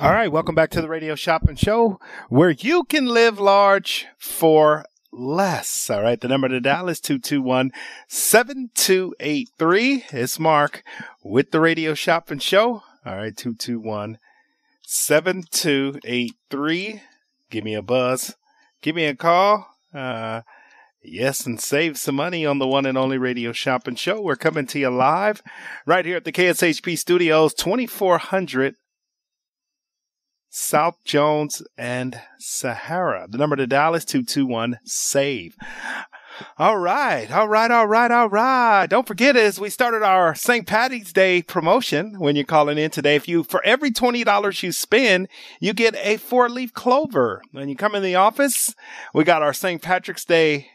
All right, welcome back to the Radio Shopping Show, where you can live large for less. All right, the number to dial is 221-7283. It's Mark with the Radio Shopping Show. All right, 221-7283. Give me a buzz. Give me a call. Yes, and save some money on the one and only Radio Shopping Show. We're coming to you live right here at the KSHP Studios, 2400 South Jones and Sahara. The number to dial is 221-SAVE. All right. Don't forget, as we started our St. Patty's Day promotion, when you're calling in today, if you, for every $20 you spend, you get a 4-leaf clover. When you come in the office, we got our St. Patrick's Day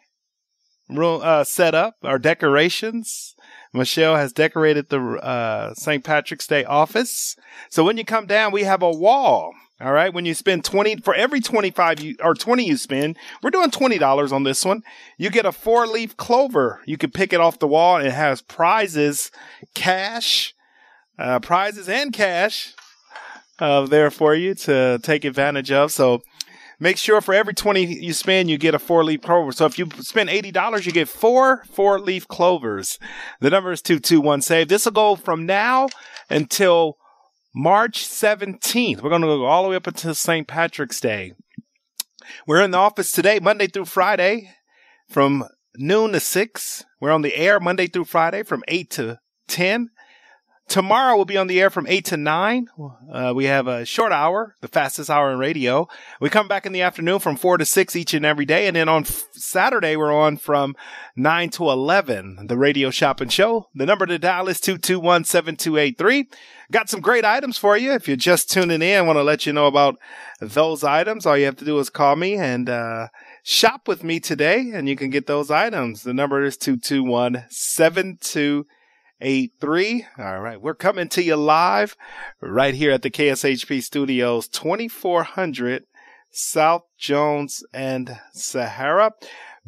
room set up, our decorations. Michelle has decorated the St. Patrick's Day office. So when you come down, we have a wall. All right. When you spend 20, for every 25 you, or 20 you spend, we're doing $20 on this one. You get a 4-leaf clover. You can pick it off the wall, and it has prizes and cash there for you to take advantage of. So make sure for every 20 you spend, you get a 4-leaf clover. So if you spend $80, you get 4 4-leaf clovers. The number is 221-SAVE. This will go from now until March 17th. We're going to go all the way up until St. Patrick's Day. We're in the office today, Monday through Friday, from noon to 6. We're on the air Monday through Friday from 8 to 10. Tomorrow we'll be on the air from 8 to 9. We have a short hour, the fastest hour in radio. We come back in the afternoon from 4 to 6 each and every day. And then on Saturday, we're on from 9 to 11, the Radio Shopping Show. The number to dial is 221-7283. Got some great items for you. If you're just tuning in, I want to let you know about those items. All you have to do is call me and shop with me today, and you can get those items. The number is 221-7283. 83. All right. We're coming to you live right here at the KSHP Studios, 2400 South Jones and Sahara.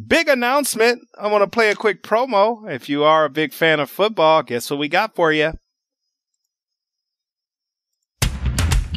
Big announcement. I want to play a quick promo. If you are a big fan of football, guess what we got for you?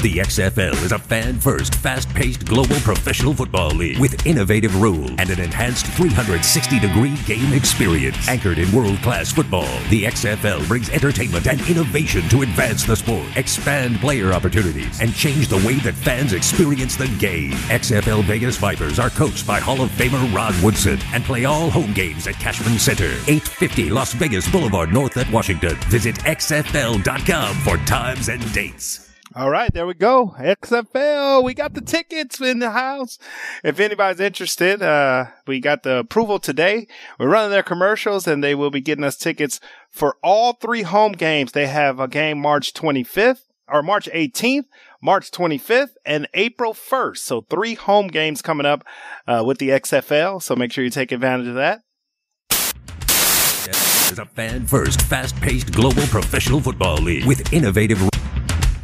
The XFL is a fan-first, fast-paced global professional football league with innovative rules and an enhanced 360-degree game experience. Anchored in world-class football, the XFL brings entertainment and innovation to advance the sport, expand player opportunities, and change the way that fans experience the game. XFL Vegas Vipers are coached by Hall of Famer Rod Woodson and play all home games at Cashman Center, 850 Las Vegas Boulevard North at Washington. Visit xfl.com for times and dates. All right, there we go. XFL, we got the tickets in the house. If anybody's interested, we got the approval today. We're running their commercials, and they will be getting us tickets for all 3 home games. They have a game March 18th, March 25th, and April 1st. So 3 home games coming up with the XFL, so make sure you take advantage of that. It's a fan-first, fast-paced global professional football league with innovative...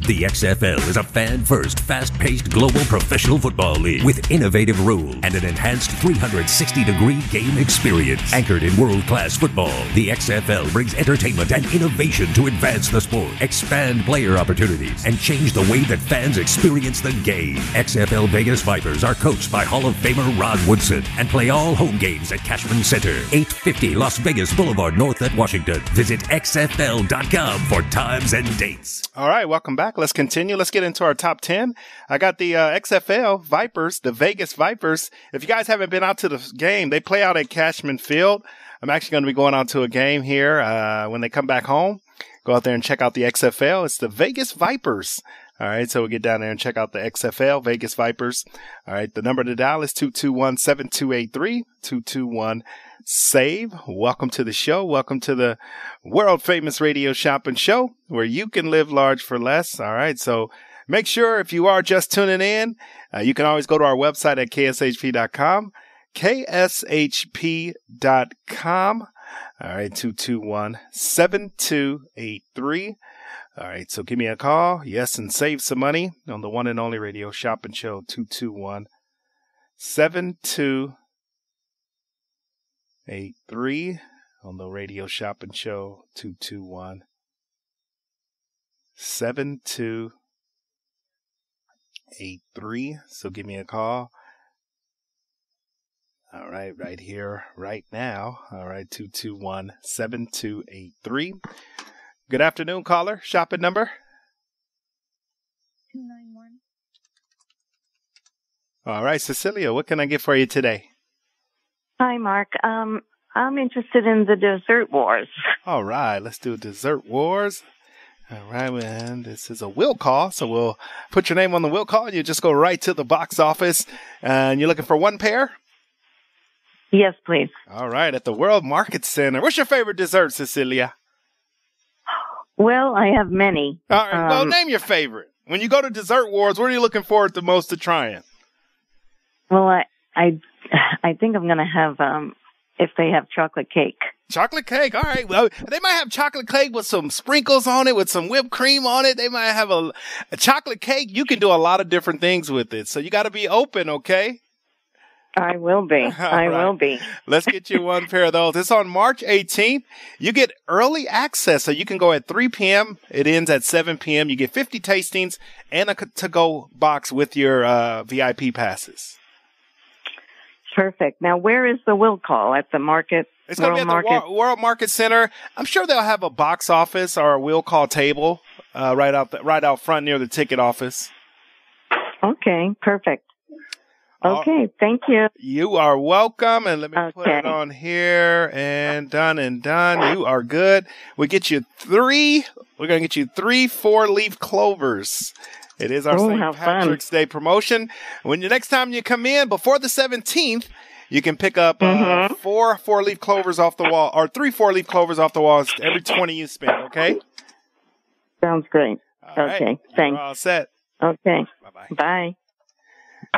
The XFL is a fan-first, fast-paced global professional football league with innovative rules and an enhanced 360-degree game experience. Anchored in world-class football, the XFL brings entertainment and innovation to advance the sport, expand player opportunities, and change the way that fans experience the game. XFL Vegas Vipers are coached by Hall of Famer Rod Woodson and play all home games at Cashman Center, 850 Las Vegas Boulevard North at Washington. Visit xfl.com for times and dates. All right, welcome back. Let's continue. Let's get into our top 10. I got the XFL Vipers, the Vegas Vipers. If you guys haven't been out to the game, they play out at Cashman Field. I'm actually going to be going out to a game here when they come back home. Go out there and check out the XFL. It's the Vegas Vipers. All right, so we'll get down there and check out the XFL, Vegas Vipers. All right, the number to dial is 221-7283, 221-SAVE. Welcome to the show. Welcome to the world-famous Radio Shopping Show, where you can live large for less. All right, so Make sure if you are just tuning in, you can always go to our website at kshp.com, kshp.com. All right, 221-7283. All right, so give me a call. Yes, and save some money on the one and only radio shopping show, 221-7283. On the radio shopping show, 221-7283. So give me a call. All right, right here, right now. All right, 221-7283. Good afternoon, caller. Shopping number? 291. All right, Cecilia, what can I get for you today? Hi, Mark. I'm interested in the Dessert Wars. All right, let's do Dessert Wars. All right, man, this is a will call, so we'll put your name on the will call. You just go right to the box office, and you're looking for one pair? Yes, please. All right, at the World Market Center. What's your favorite dessert, Cecilia? Well, I have many. All right, well, name your favorite. When you go to Dessert Wars, what are you looking forward the most to trying? Well, I think I'm going to have, if they have chocolate cake. Chocolate cake, all right. Well, they might have chocolate cake with some sprinkles on it, with some whipped cream on it. They might have a chocolate cake. You can do a lot of different things with it, so you got to be open, okay? I will be. I will be. Let's get you one pair of those. It's on March 18th. You get early access, so you can go at 3 p.m. It ends at 7 p.m. You get 50 tastings and a to-go box with your VIP passes. Perfect. Now, where is the will call? At the market? It's going to be at the World Market Center. I'm sure they'll have a box office or a will call table right out front near the ticket office. Okay, perfect. Okay, thank you. You are welcome. And let me put it on here and done. You are good. We get you three. We're going to get you 3 four-leaf clovers. It is our St. Patrick's Day promotion. When the next time you come in, before the 17th, you can pick up 4 four-leaf clovers off the wall, or 3 four-leaf clovers off the wall every 20 you spend, okay? Sounds great. All okay, right. Thanks. We're all set. Okay. Bye-bye. Bye.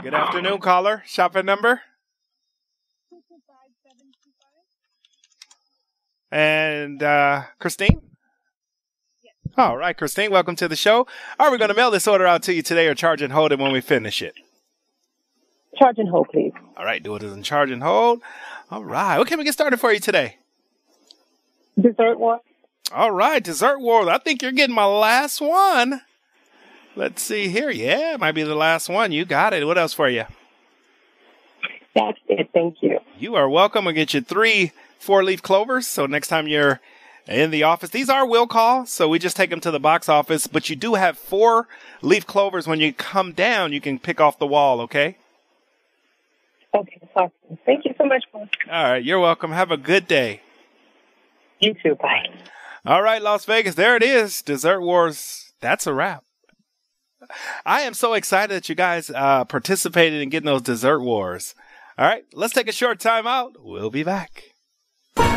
Good afternoon, caller. Shopping number? 225-725. And Christine? Yes. All right, Christine, welcome to the show. Are we going to mail this order out to you today or charge and hold it when we finish it? Charge and hold, please. All right, do it as in charge and hold. All right. What can we get started for you today? Dessert Wars. All right, Dessert Wars. I think you're getting my last one. Let's see here. Yeah, it might be the last one. You got it. What else for you? That's it. Thank you. You are welcome. We'll get you 3 four-leaf clovers. So next time you're in the office, these are will call. So we just take them to the box office. But you do have 4-leaf clovers. When you come down, you can pick off the wall, okay? Okay. Awesome. Thank you so much. All right. You're welcome. Have a good day. You too. Bye. All right, Las Vegas. There it is. Dessert Wars. That's a wrap. I am so excited that you guys participated in getting those Dessert Wars. All right, let's take a short time out. We'll be back.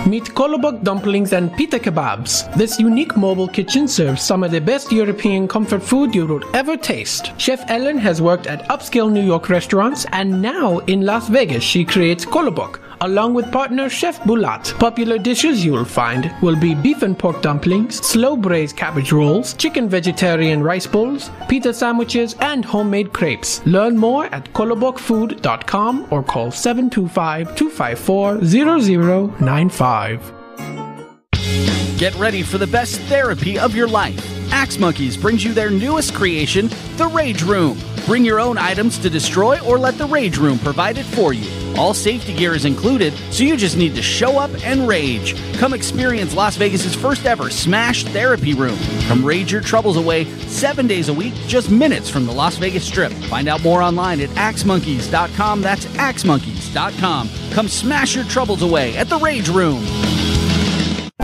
Meet Kolobok dumplings and pita kebabs. This unique mobile kitchen serves some of the best European comfort food you would ever taste. Chef Ellen has worked at upscale New York restaurants, and now in Las Vegas she creates Kolobok, along with partner Chef Bulat. Popular dishes you'll find will be beef and pork dumplings, slow-braised cabbage rolls, chicken vegetarian rice bowls, pita sandwiches, and homemade crepes. Learn more at kolobokfood.com or call 725-254-0095. Get ready for the best therapy of your life. Axe Monkeys brings you their newest creation, the Rage Room. Bring your own items to destroy or let the Rage Room provide it for you. All safety gear is included, so you just need to show up and rage. Come experience Las Vegas' first ever Smash Therapy Room. Come rage your troubles away 7 days a week, just minutes from the Las Vegas Strip. Find out more online at axemonkeys.com. That's axemonkeys.com. Come smash your troubles away at the Rage Room.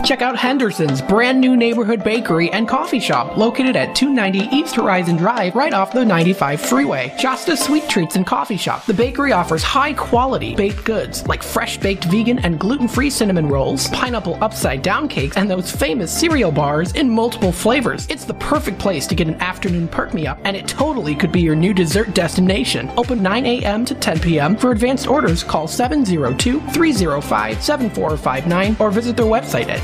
Check out Henderson's brand new neighborhood bakery and coffee shop located at 290 East Horizon Drive right off the 95 freeway. Shasta's Sweet Treats and Coffee Shop. The bakery offers high quality baked goods like fresh baked vegan and gluten-free cinnamon rolls, pineapple upside down cakes, and those famous cereal bars in multiple flavors. It's the perfect place to get an afternoon perk-me-up, and it totally could be your new dessert destination. Open 9 a.m. to 10 p.m. For advanced orders, call 702-305-7459 or visit their website at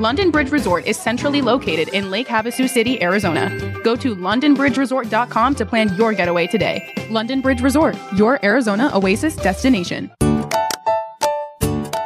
London Bridge Resort is centrally located in Lake Havasu City, Arizona. Go to LondonBridgeResort.com to plan your getaway today. London Bridge Resort, your Arizona Oasis destination.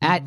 At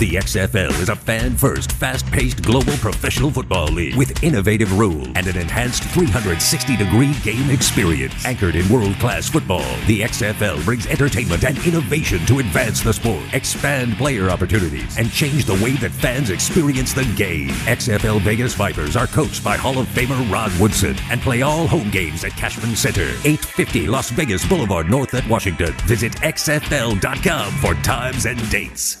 The XFL is a fan-first, fast-paced global professional football league with innovative rules and an enhanced 360-degree game experience. Anchored in world-class football, the XFL brings entertainment and innovation to advance the sport, expand player opportunities, and change the way that fans experience the game. XFL Vegas Vipers are coached by Hall of Famer Rod Woodson and play all home games at Cashman Center, 850 Las Vegas Boulevard North at Washington. Visit XFL.com for times and dates.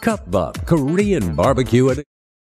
Cup Bop Korean Barbecue and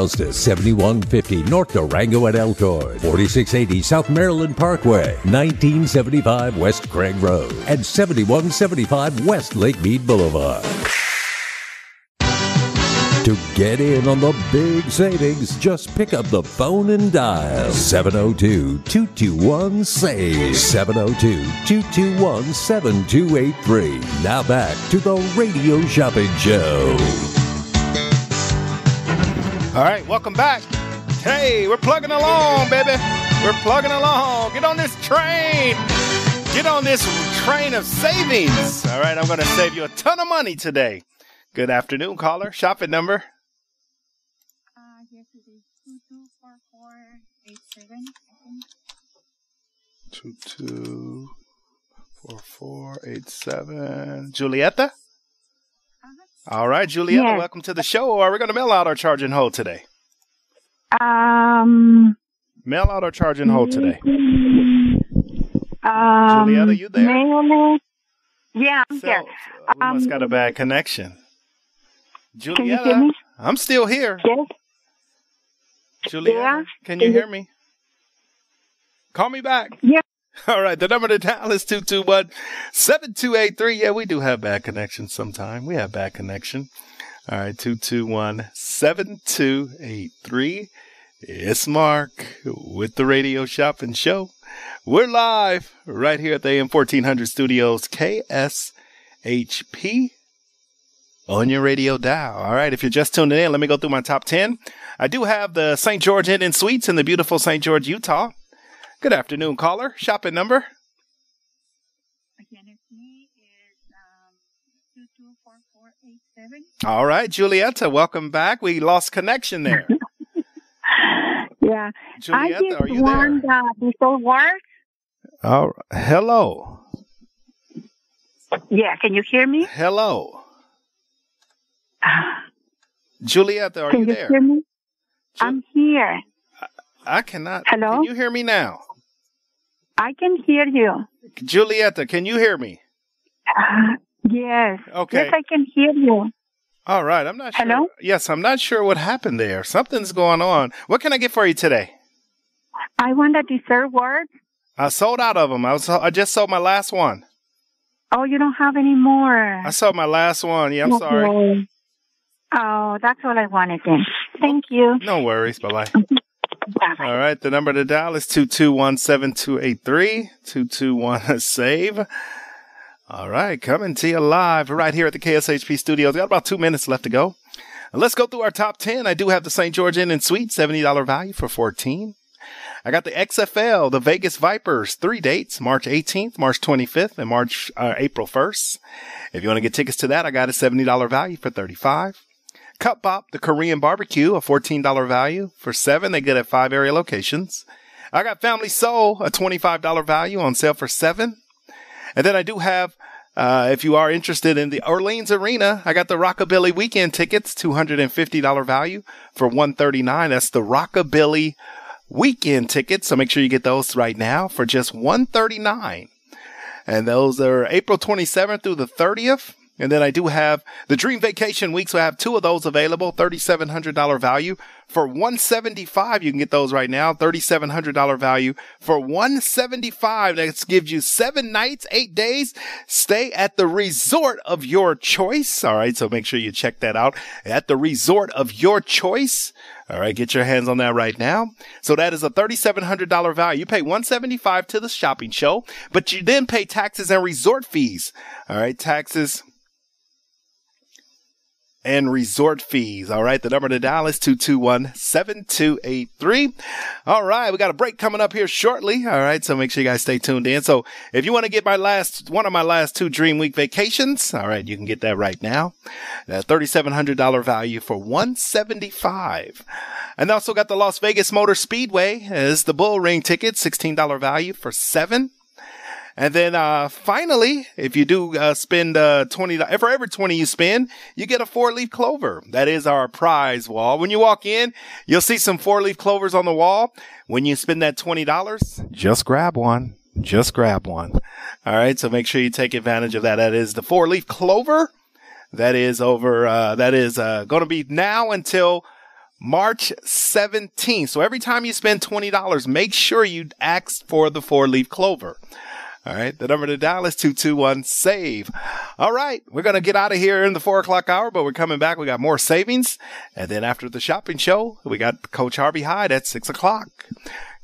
7150 North Durango at Elkhorn, 4680 South Maryland Parkway, 1975 West Craig Road, and 7175 West Lake Mead Boulevard. To get in on the big savings, just pick up the phone and dial 702-221-SAVE, 702-221-7283. Now back to the Radio Shopping Show. All right, welcome back. Hey, we're plugging along, baby. We're plugging along. Get on this train. Get on this train of savings. All right, I'm going to save you a ton of money today. Good afternoon, caller. Shopping number. Yes, it is 224487, I think. 224487. Julieta? All right, Julietta, yes. Welcome to the show. Are we going to mail out our charge and hold today? Mail out our charge and hold today. Julietta, you there? Yeah, I'm here. We must got a bad connection. Julietta, I'm still here. Yes. Julietta, yeah. Can you hear me? Call me back. Yeah. All right. The number to dial is 221-7283. Yeah, we do have bad connections sometime. We have bad connection. All right. 221-7283. It's Mark with the Radio Shopping Show. We're live right here at the AM 1400 Studios, KSHP. On your radio dial. All right. If you're just tuning in, let me go through my top 10. I do have the St. George Inn and Suites in the beautiful St. George, Utah. Good afternoon, caller. Shopping number? Again, it's me. It's 224487. All right, Julietta, welcome back. We lost connection there. Yeah. Julietta, are you there? Before work. Oh, hello. Yeah, can you hear me? Hello. Julietta, are you there? Can you hear me? I'm here. I cannot. Hello? Can you hear me now? I can hear you. Julietta, can you hear me? Yes. Okay. Yes, I can hear you. All right. I'm not sure. Hello? Yes, I'm not sure what happened there. Something's going on. What can I get for you today? I want a dessert word. I sold out of them. I just sold my last one. Oh, you don't have any more. I sold my last one. Yeah, I'm sorry. Oh, that's all I wanted then. Thank you. No worries. Bye-bye. Bye-bye. All right. The number to dial is 221-7283. 221-SAVE. All right. Coming to you live right here at the KSHP Studios. Got about 2 minutes left to go. Let's go through our top 10. I do have the St. George Inn and Suite, $70 value for $14. I got the XFL, the Vegas Vipers, 3 dates, March 18th, March 25th, and April 1st. If you want to get tickets to that, I got a $70 value for $35. Cup Bop, the Korean barbecue, a $14 value for 7. They get at 5 area locations. I got Family Soul, a $25 value on sale for 7. And then I do have, if you are interested in the Orleans Arena, I got the Rockabilly Weekend tickets, $250 value for $139. That's the Rockabilly Weekend tickets, so make sure you get those right now for just $139. And those are April 27th through the 30th. And then I do have the Dream Vacation Week, so I have 2 of those available, $3,700 value for $175. You can get those right now, $3,700 value for $175. That gives you 7 nights, 8 days. Stay at the resort of your choice. All right, so make sure you check that out. At the resort of your choice. All right, get your hands on that right now. So that is a $3,700 value. You pay $175 to the shopping show, but you then pay taxes and resort fees. All right, taxes and resort fees. All right, the number to dial is 221-7283. All right, we got a break coming up here shortly. All right, so make sure you guys stay tuned in. So if you want to get one of my last two Dream Week vacations, all right, you can get that right now. That $3,700 value for $175. And also got the Las Vegas Motor Speedway as the bull ring ticket, $16 value for 7. And then finally, if you do spend $20, for every $20 you spend, you get a 4-leaf clover. That is our prize wall. When you walk in, you'll see some 4-leaf clovers on the wall. When you spend that $20, just grab one. Just grab one. All right, so make sure you take advantage of that. That is the 4-leaf clover. That is over. That is going to be now until March 17th. So every time you spend $20, make sure you ask for the 4-leaf clover. All right. The number to dial is 221-SAVE. All right. We're going to get out of here in the 4 o'clock hour, but we're coming back. We got more savings. And then after the shopping show, we got Coach Harvey Hyde at 6 o'clock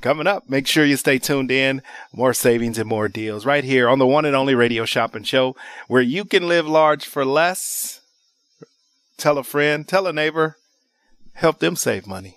coming up. Make sure you stay tuned in. More savings and more deals right here on the one and only Radio Shopping Show, where you can live large for less. Tell a friend, tell a neighbor, help them save money.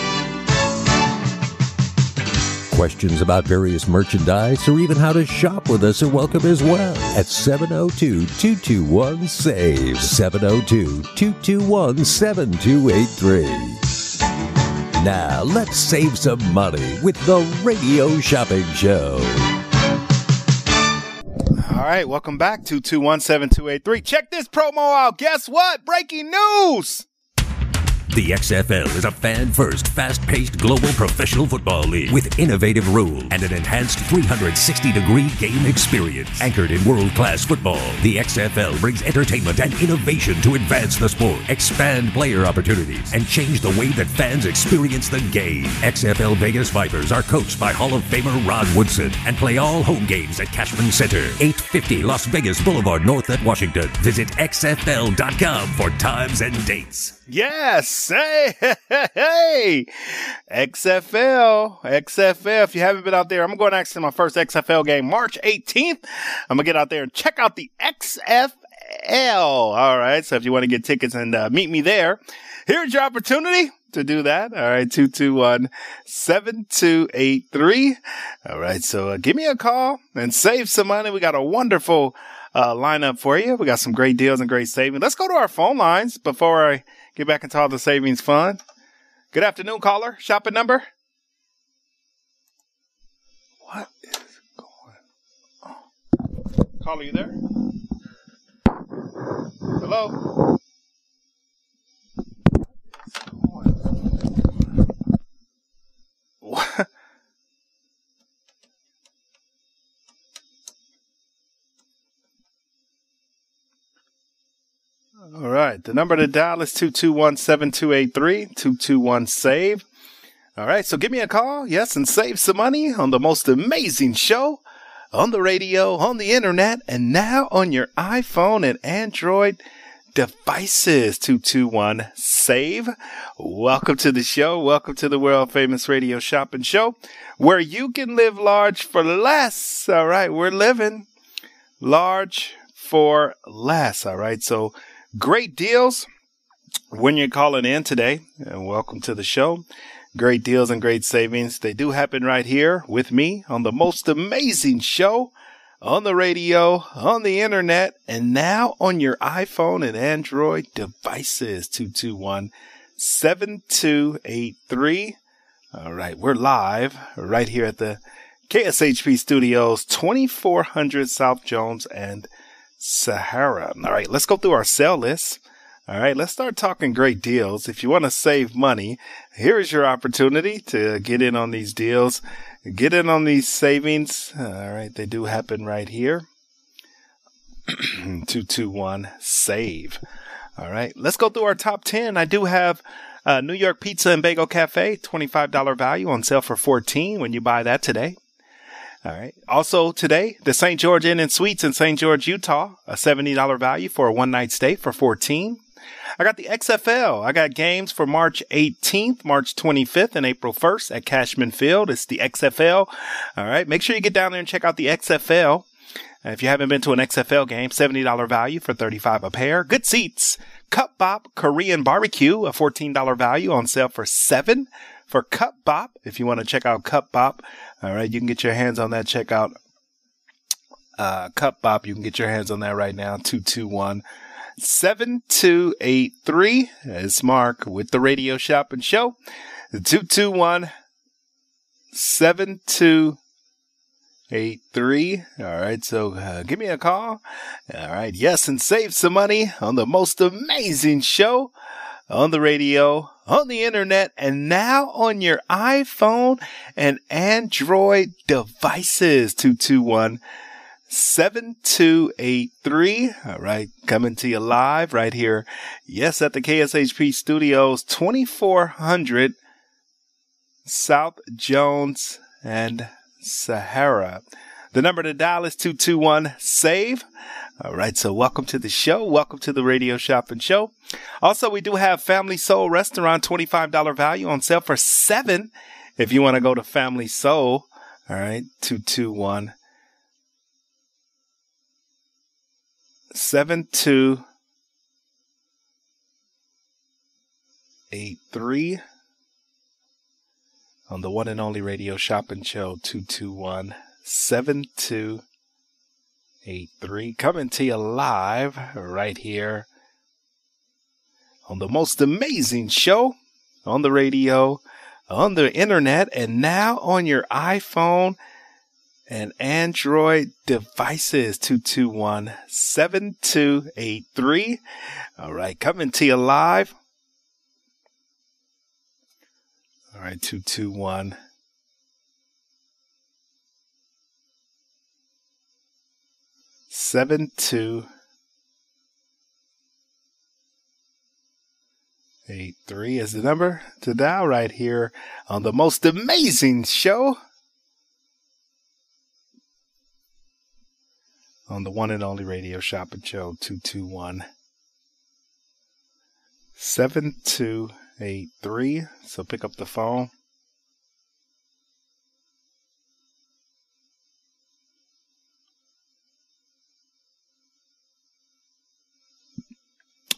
Questions about various merchandise or even how to shop with us are welcome as well at 702-221-SAVE, 702-221-7283. Now, let's save some money with the Radio Shopping Show. All right, welcome back to 221-7283. Check this promo out. Guess what? Breaking news! The XFL is a fan-first, fast-paced global professional football league with innovative rules and an enhanced 360-degree game experience. Anchored in world-class football, the XFL brings entertainment and innovation to advance the sport, expand player opportunities, and change the way that fans experience the game. XFL Vegas Vipers are coached by Hall of Famer Rod Woodson and play all home games at Cashman Center, 850 Las Vegas Boulevard North at Washington. Visit xfl.com for times and dates. Yes, hey, XFL, if you haven't been out there, I'm going to go and ask to my first XFL game, March 18th. I'm going to get out there and check out the XFL. All right, so if you want to get tickets and meet me there, here's your opportunity to do that. All right, 221-7283. All right, so give me a call and save some money. We got a wonderful lineup for you. We got some great deals and great savings. Let's go to our phone lines before I get back into all the savings fun. Good afternoon, caller. Shopping number. What is going on? Caller, you there? Hello? What is going on? What? All right. The number to dial is 221-7283, 221-SAVE. All right. So give me a call. Yes. And save some money on the most amazing show on the radio, on the internet, and now on your iPhone and Android devices. 221-SAVE. Welcome to the show. Welcome to the world famous Radio Shopping Show, where you can live large for less. All right. We're living large for less. All right. So, great deals when you're calling in today, and welcome to the show. Great deals and great savings. They do happen right here with me on the most amazing show on the radio, on the internet, and now on your iPhone and Android devices. 221-7283. All right, we're live right here at the KSHP Studios, 2400 South Jones and Sahara. All right, let's go through our sale list. All right, let's start talking great deals. If you want to save money, here is your opportunity to get in on these deals, get in on these savings. All right, they do happen right here. 221-SAVE. All right, let's go through our top 10. I do have New York Pizza and Bagel Cafe, $25 value on sale for $14 when you buy that today. All right. Also today, the St. George Inn and Suites in St. George, Utah, a $70 value for a one-night stay for $14. I got the XFL. I got games for March 18th, March 25th, and April 1st at Cashman Field. It's the XFL. All right. Make sure you get down there and check out the XFL. If you haven't been to an XFL game, $70 value for $35 a pair. Good seats. Cup Bop Korean Barbecue, a $14 value on sale for $7. For Cup Bop, if you want to check out Cup Bop, all right, you can get your hands on that. Check out Cup Bop. You can get your hands on that right now. 221-7283. It's Mark with the Radio Shopping Show. 221-7283. All right, so give me a call. All right, yes, and save some money on the most amazing show on the radio, on the internet, and now on your iPhone and Android devices. 221-7283. All right, coming to you live right here. Yes, at the KSHP Studios, 2400 South Jones and Sahara. The number to dial is 221-SAVE. All right, so welcome to the show. Welcome to the Radio Shopping Show. Also, we do have Family Soul Restaurant, $25 value on sale for $7 if you want to go to Family Soul. All right, 221-7283 on the one and only Radio Shopping Show, 221-7283, coming to you live right here on the most amazing show on the radio, on the internet, and now on your iPhone and Android devices, 221-7283. All right, coming to you live. All right, 221-7283 is the number to dial right here on the most amazing show on the one and only Radio Shopping Show, 221-7283. So pick up the phone.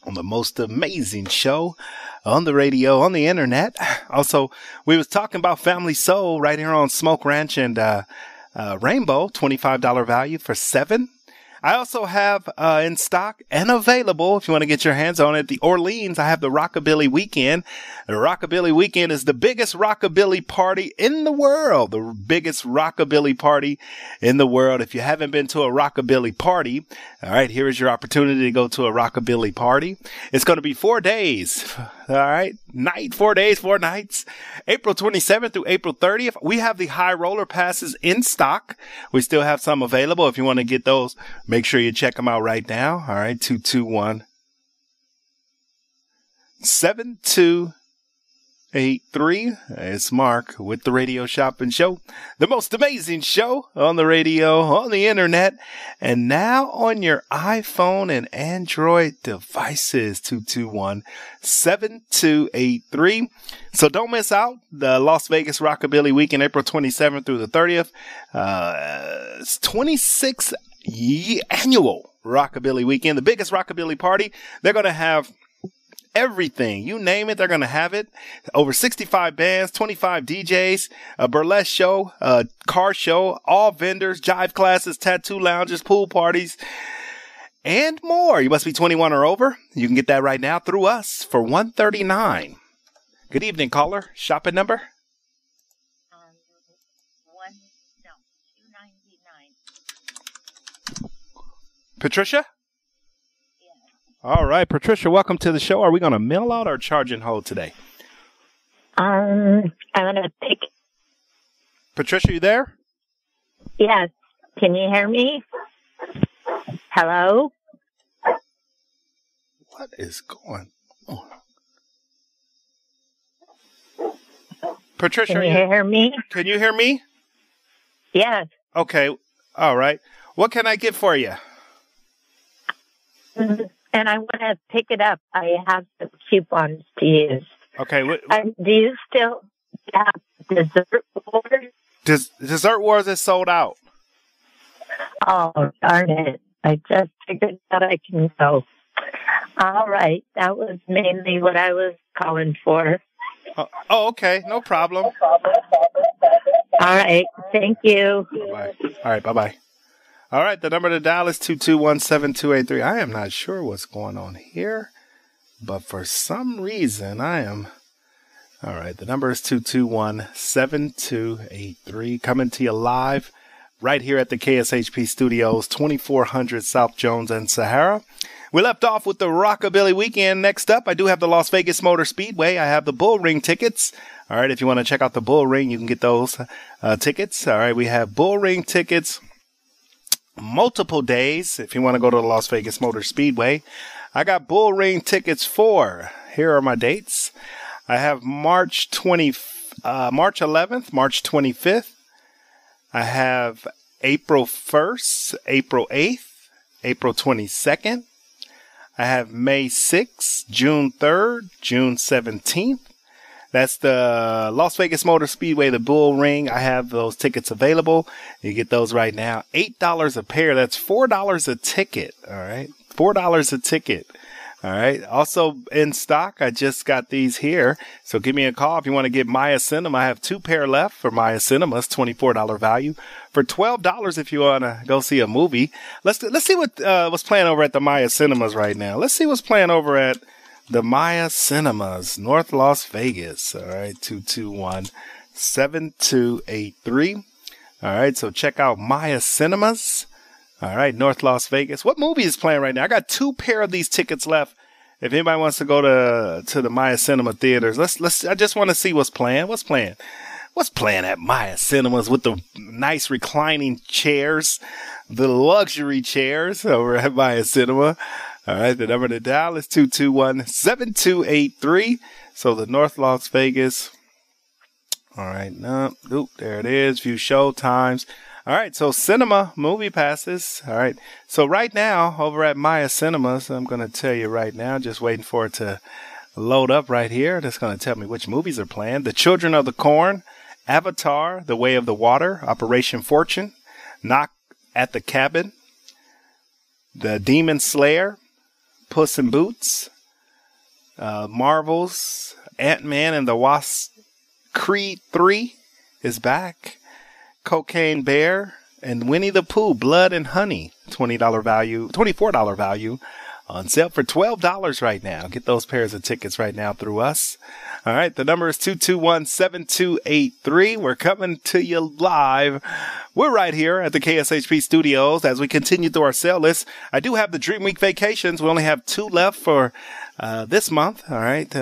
On the most amazing show on the radio, on the internet. Also, we was talking about Family Soul right here on Smoke Ranch and Rainbow, $25 value for $7. I also have in stock and available, if you want to get your hands on it, the Orleans. I have the Rockabilly Weekend. The Rockabilly Weekend is the biggest rockabilly party in the world. The biggest rockabilly party in the world. If you haven't been to a rockabilly party, all right, here is your opportunity to go to a rockabilly party. It's going to be 4 days. All right. 4 days, 4 nights, April 27th through April 30th. We have the high roller passes in stock. We still have some available. If you want to get those, make sure you check them out right now. All right. 221-7283. It's Mark with the Radio Shopping Show, the most amazing show on the radio, on the internet, and now on your iPhone and Android devices, 221-7283. So don't miss out. The Las Vegas Rockabilly Weekend, April 27th through the 30th. It's 26th annual Rockabilly Weekend, the biggest rockabilly party. They're going to have everything. You name it, they're going to have it. Over 65 bands, 25 DJs, a burlesque show, a car show, all vendors, jive classes, tattoo lounges, pool parties, and more. You must be 21 or over. You can get that right now through us for $139. Good evening, caller. Shopping number? 299. Patricia? All right, Patricia, welcome to the show. Are we going to mail out or charge and hold today? I'm going to pick. Patricia, you there? Yes. Can you hear me? Hello? What is going on? Patricia, can you hear me? Can you hear me? Yes. Okay. All right. What can I get for you? And I want to pick it up. I have some coupons to use. Okay. Do you still have Dessert Wars? Dessert Wars is sold out. Oh, darn it. I just figured out I can go. All right. That was mainly what I was calling for. Oh, okay. No problem. All right. Thank you. Bye-bye. All right. Bye-bye. All right, the number to dial is 221-7283. I am not sure what's going on here, but for some reason I am. All right, the number is 221-7283. Coming to you live right here at the KSHP Studios, 2400 South Jones and Sahara. We left off with the Rockabilly Weekend. Next up, I do have the Las Vegas Motor Speedway. I have the Bull Ring tickets. All right, if you want to check out the Bull Ring, you can get those tickets. All right, we have Bull Ring tickets. Multiple days if you want to go to the Las Vegas Motor Speedway. I got Bull Ring tickets for. Here are my dates. I have March 11th, March 25th. I have April 1st, April 8th, April 22nd. I have May 6th, June 3rd, June 17th. That's the Las Vegas Motor Speedway, the Bull Ring. I have those tickets available. You get those right now. $8 a pair. That's $4 a ticket. All right. $4 a ticket. All right. Also in stock, I just got these here. So give me a call if you want to get Maya Cinema. I have 2 pair left for Maya Cinema. It's $24 value. For $12 if you want to go see a movie. Let's see what what's playing over at the Maya Cinemas right now. Let's see what's playing over at the Maya Cinemas, North Las Vegas. All right, 221-7283. All right, so check out Maya Cinemas. All right, North Las Vegas. What movie is playing right now? I got 2 pair of these tickets left. If anybody wants to go to the Maya Cinema theaters, let's. I just want to see what's playing. What's playing? What's playing at Maya Cinemas with the nice reclining chairs, the luxury chairs over at Maya Cinema. All right, the number to dial is 221-7283. So the North Las Vegas. All right, no, oop, there it is. View show times. All right, so cinema movie passes. All right, so right now over at Maya Cinemas, I'm going to tell you right now, just waiting for it to load up right here. That's going to tell me which movies are playing. The Children of the Corn, Avatar, The Way of the Water, Operation Fortune, Knock at the Cabin, The Demon Slayer, Puss in Boots, Marvel's Ant-Man and the Wasp, Creed 3 is back, Cocaine Bear, and Winnie the Pooh, Blood and Honey, $20 value, $24 value, on sale for $12 right now. Get those pairs of tickets right now through us. All right, the number is 221-7283. We're coming to you live. We're right here at the KSHP studios as we continue through our sale list. I do have the Dream Week vacations. We only have 2 left for this month. All right.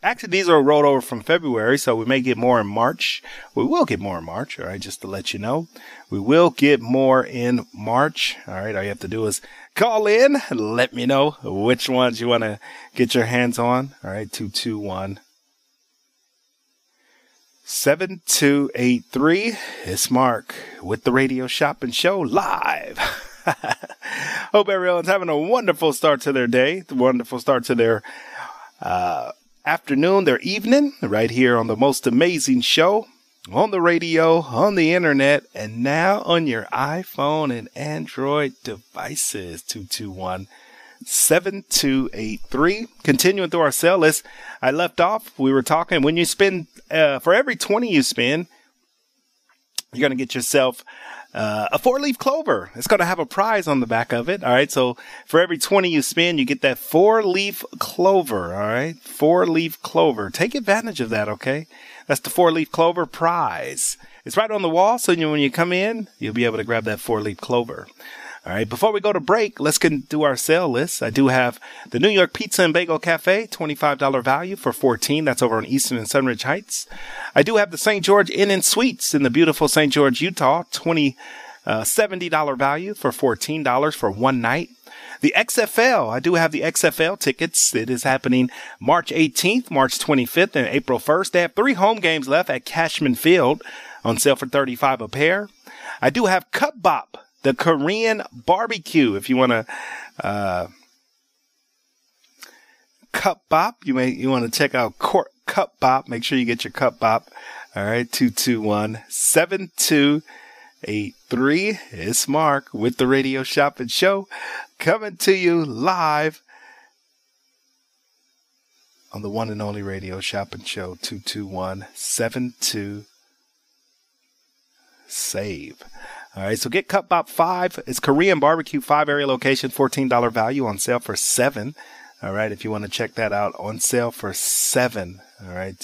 Actually, these are rolled over from February, so we may get more in March. We will get more in March. All right. Just to let you know, we will get more in March. All right. All you have to do is call in. Let me know which ones you want to get your hands on. All right. 221-7283. It's Mark with the Radio Shopping Show live. Hope everyone's having a wonderful start to their day, wonderful start to their afternoon, their evening, right here on the most amazing show on the radio, on the internet, and now on your iPhone and Android devices. 221-7283. Continuing through our sale list, I left off. We were talking when you spend for every 20 you spend, you're going to get yourself a 4-leaf clover. It's going to have a prize on the back of it. All right. So for every 20 you spend, you get that 4-leaf clover. All right. 4-leaf clover. Take advantage of that. Okay. That's the 4-leaf clover prize. It's right on the wall. So when you come in, you'll be able to grab that 4-leaf clover. All right, before we go to break, let's do our sale list. I do have the New York Pizza and Bagel Cafe, $25 value for $14. That's over on Eastern and Sunridge Heights. I do have the St. George Inn and Suites in the beautiful St. George, Utah, $70 value for $14 for 1 night. The XFL, I do have the XFL tickets. It is happening March 18th, March 25th, and April 1st. They have 3 home games left at Cashman Field on sale for $35 a pair. I do have Cup Bop, the Korean barbecue. If you want to Cup Bop, you want to check out Cup Bop. Make sure you get your Cup Bop. All right, 221-7283. It's Mark with the Radio Shopping Show coming to you live on the one and only Radio Shopping Show. 221-72 save. All right, so get Cup Bop 5. It's Korean barbecue, 5 area location, $14 value on sale for $7. All right, if you want to check that out, on sale for $7. All right,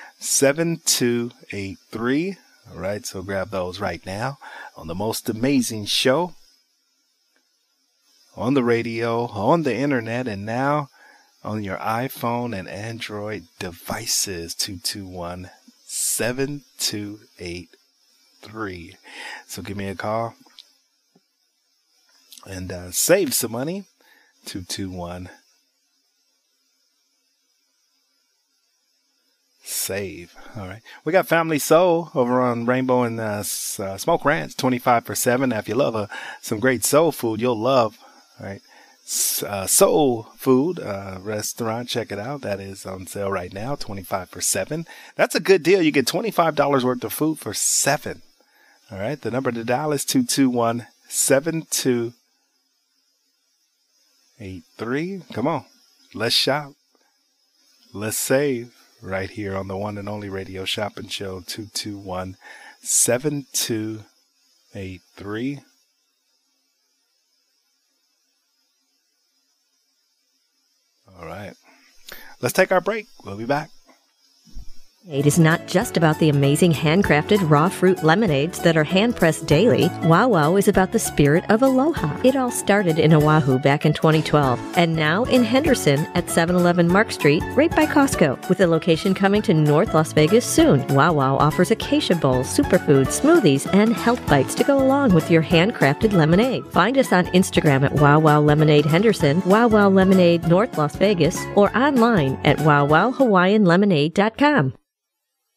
221-7283. All right, so grab those right now on the most amazing show on the radio, on the internet, and now on your iPhone and Android devices. 221-7283. So give me a call and save some money. 221 save. All right. We got Family Soul over on Rainbow and Smoke Ranch, 25 for $7. Now, if you love some great soul food, you'll love, all right, Soul Food Restaurant. Check it out. That is on sale right now, 25 for $7. That's a good deal. You get $25 worth of food for $7. All right. The number to dial is 221-728-3. Come on. Let's shop. Let's save right here on the one and only radio shopping show, 221-7283. All right. Let's take our break. We'll be back. It is not just about the amazing handcrafted raw fruit lemonades that are hand-pressed daily. Wow Wow is about the spirit of aloha. It all started in Oahu back in 2012, and now in Henderson at 711 Mark Street, right by Costco, with a location coming to North Las Vegas soon. Wow Wow offers acacia bowls, superfoods, smoothies, and health bites to go along with your handcrafted lemonade. Find us on Instagram at Wow Wow Lemonade Henderson, Wow Wow Lemonade North Las Vegas, or online at wowwowhawaiianlemonade.com.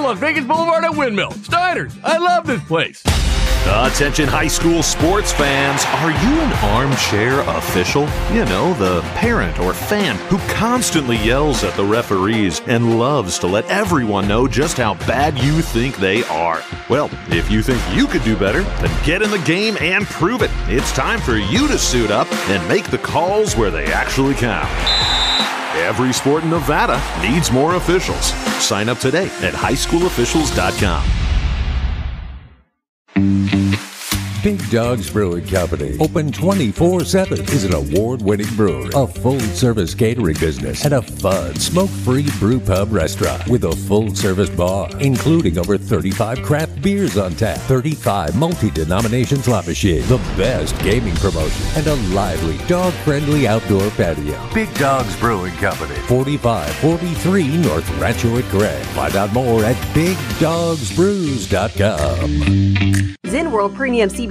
Las Vegas Boulevard at Windmill. Steiner's, I love this place. Attention high school sports fans, are you an armchair official? You know, the parent or fan who constantly yells at the referees and loves to let everyone know just how bad you think they are. Well, if you think you could do better, then get in the game and prove it. It's time for you to suit up and make the calls where they actually count. Every sport in Nevada needs more officials. Sign up today at highschoolofficials.com. Big Dogs Brewing Company, open 24/7, is an award-winning brewer, a full-service catering business, and a fun, smoke-free brew pub restaurant with a full-service bar, including over 35 craft beers on tap, 35 multi-denomination slot machines, the best gaming promotion, and a lively, dog-friendly outdoor patio. Big Dogs Brewing Company, 4543 North Rancho at Gray. Find out more at BigDogsBrews.com. ZenWorld Premium CBD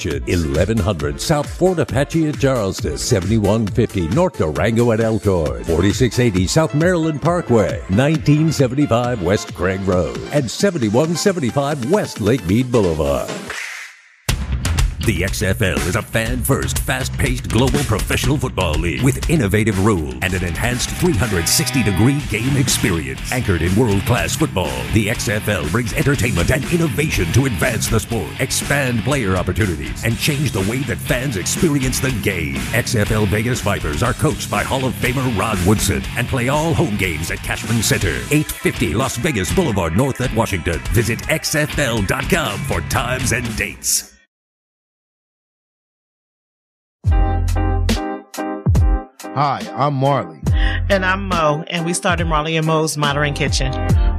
1100 South Fort Apache at Charleston, 7150 North Durango at Elkhorn, 4680 South Maryland Parkway, 1975 West Craig Road, and 7175 West Lake Mead Boulevard. The XFL is a fan-first, fast-paced global professional football league with innovative rules and an enhanced 360-degree game experience. Anchored in world-class football, the XFL brings entertainment and innovation to advance the sport, expand player opportunities, and change the way that fans experience the game. XFL Vegas Vipers are coached by Hall of Famer Rod Woodson and play all home games at Cashman Center, 850 Las Vegas Boulevard North at Washington. Visit xfl.com for times and dates. Hi, I'm Marley. And I'm Mo, and we started Marley and Moe's Modern Kitchen.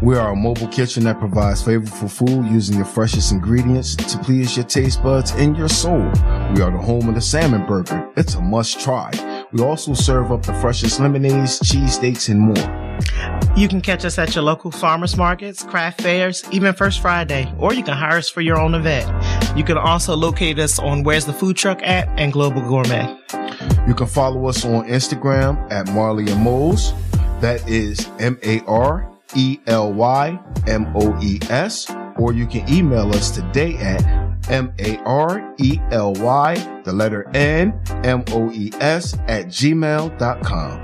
We are a mobile kitchen that provides flavorful food using the freshest ingredients to please your taste buds and your soul. We are the home of the salmon burger. It's a must try. We also serve up the freshest lemonades, cheesesteaks, and more. You can catch us at your local farmers markets, craft fairs, even First Friday, or you can hire us for your own event. You can also locate us on Where's the Food Truck at and Global Gourmet. You can follow us on Instagram at Marley and Moe's. That is MarleyMoes. Or you can email us today at MarleyMoes@gmail.com.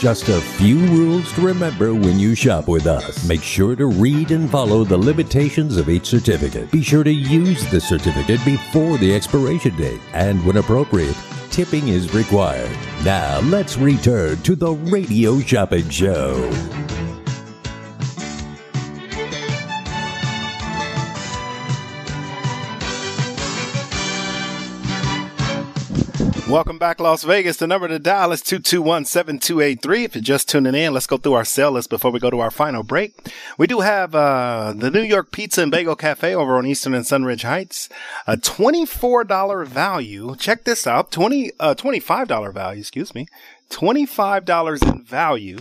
Just a few rules to remember when you shop with us. Make sure to read and follow the limitations of each certificate. Be sure to use the certificate before the expiration date, and when appropriate, tipping is required. Now let's return to the Radio Shopping Show. Welcome back, Las Vegas. The number to dial is 221-7283. If you're just tuning in, let's go through our sell list before we go to our final break. We do have the New York Pizza and Bagel Cafe over on Eastern and Sunridge Heights. A $24 value. Check this out. $25 value, excuse me. $25 in value.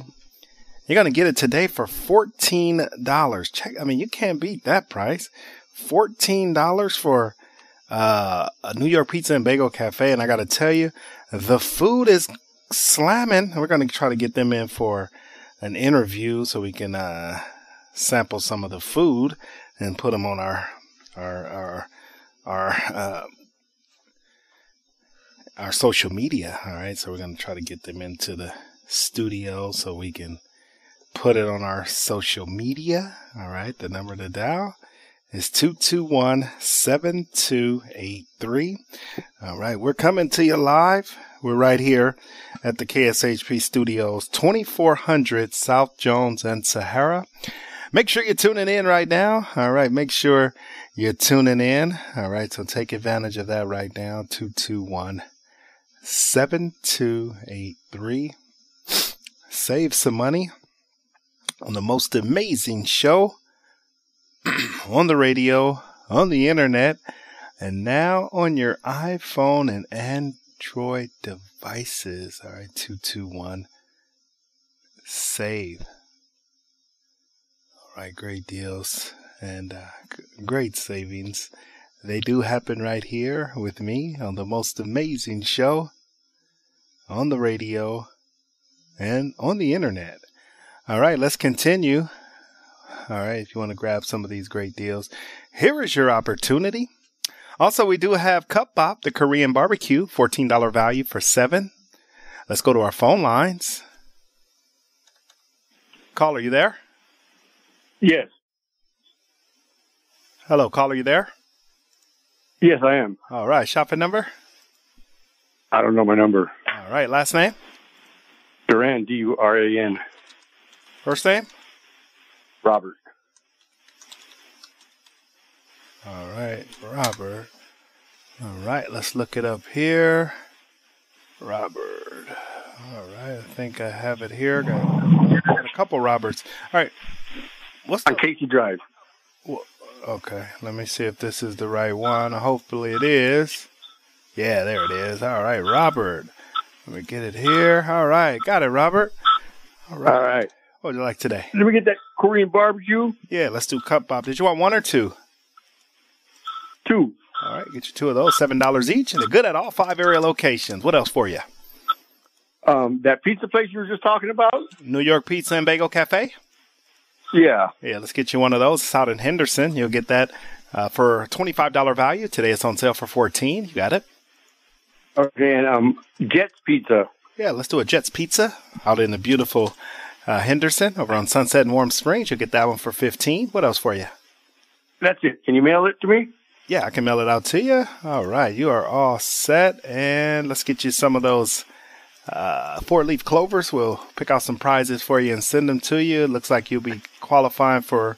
You're going to get it today for $14. Check. I mean, you can't beat that price. $14 for a New York Pizza and Bagel Cafe, and I gotta tell you, the food is slamming. We're gonna try to get them in for an interview so we can sample some of the food and put them on our social media. All right, so we're gonna try to get them into the studio so we can put it on our social media. All right, the number to dial is 221-7283. All right, we're coming to you live. We're right here at the KSHP Studios, 2400 South Jones and Sahara. Make sure you're tuning in right now. All right, make sure you're tuning in. All right, so take advantage of that right now, 221-7283. Save some money on the most amazing show on the radio, on the internet, and now on your iPhone and Android devices. All right, 221 save. All right, great deals and great savings. They do happen right here with me on the most amazing show on the radio and on the internet. All right, let's continue. All right, if you want to grab some of these great deals, here is your opportunity. Also, we do have Cup Bop, the Korean barbecue, $14 value for 7. Let's go to our phone lines. Caller, you there? Yes. Hello, caller, you there? Yes, I am. All right, shopping number? I don't know my number. All right, last name? Duran, D-U-R-A-N. First name? Robert. All right, Robert. All right, let's look it up here. Robert. All right, I think I have it here. Got a couple Roberts. All right. What's on Casey Drive. Okay, let me see if this is the right one. Hopefully it is. Yeah, there it is. All right, Robert. Let me get it here. All right, got it, Robert. All right. All right. What would you like today? Did we get that Korean barbecue? Yeah, let's do Cup Bop. Did you want one or two? Two. All right, get you two of those, $7 each, and they're good at all 5 area locations. What else for you? That pizza place you were just talking about? New York Pizza and Bagel Cafe? Yeah. Yeah, let's get you one of those. It's out in Henderson. You'll get that for a $25 value. Today it's on sale for $14. You got it. Okay, and Jets Pizza. Yeah, let's do a Jets Pizza out in the beautiful Henderson over on Sunset and Warm Springs. You'll get that one for $15. What else for you? That's it. Can you mail it to me? Yeah, I can mail it out to you. All right, you are all set. And let's get you some of those four-leaf clovers. We'll pick out some prizes for you and send them to you. It looks like you'll be qualifying for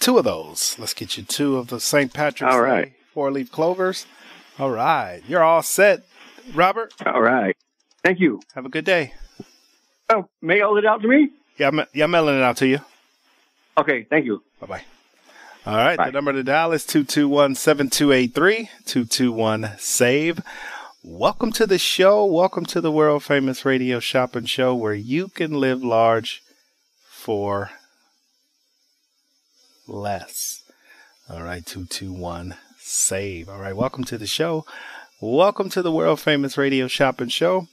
two of those. Let's get you two of the St. Patrick's four-leaf clovers. All right. You're all set, Robert. All right. Thank you. Have a good day. Oh, mail it out to me? Yeah, I'm mailing it out to you. Okay. Thank you. Bye-bye. All right. Bye. The number to dial is 221-7283, 221-SAVE. Welcome to the show. Welcome to the world-famous radio shopping show where you can live large for less. All right. 221-SAVE. All right. Welcome to the show. Welcome to the world-famous radio shopping show.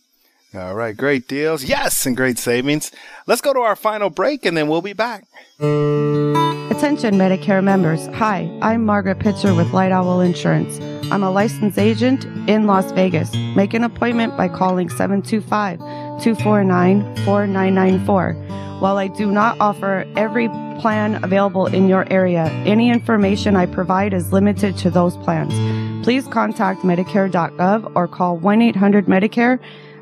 All right. Great deals. Yes. And great savings. Let's go to our final break and then we'll be back. Attention Medicare members. Hi, I'm Margaret Pitcher with Light Owl Insurance. I'm a licensed agent in Las Vegas. Make an appointment by calling 725-249-4994. While I do not offer every plan available in your area, any information I provide is limited to those plans. Please contact Medicare.gov or call 1-800-MEDICARE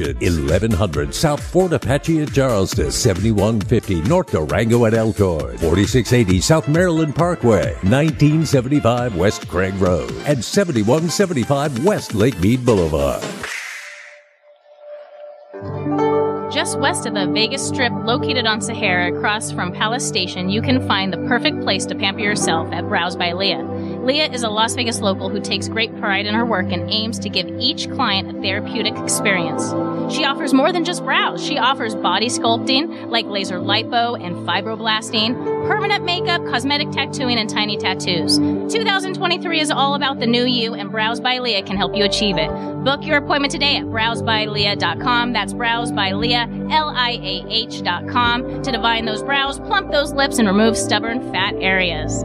1100 South Fort Apache at Charleston, 7150 North Durango at Elkhorn, 4680 South Maryland Parkway, 1975 West Craig Road, and 7175 West Lake Mead Boulevard. Just west of the Vegas Strip, located on Sahara across from Palace Station, you can find the perfect place to pamper yourself at Brows by Leah. Leah is a Las Vegas local who takes great pride in her work and aims to give each client a therapeutic experience. She offers more than just brows. She offers body sculpting like laser lipo and fibroblasting, permanent makeup, cosmetic tattooing, and tiny tattoos. 2023 is all about the new you, and Brows by Leah can help you achieve it. Book your appointment today at browsbyleah.com. That's Brows by Leah, LIAH.com, to divine those brows, plump those lips, and remove stubborn fat areas.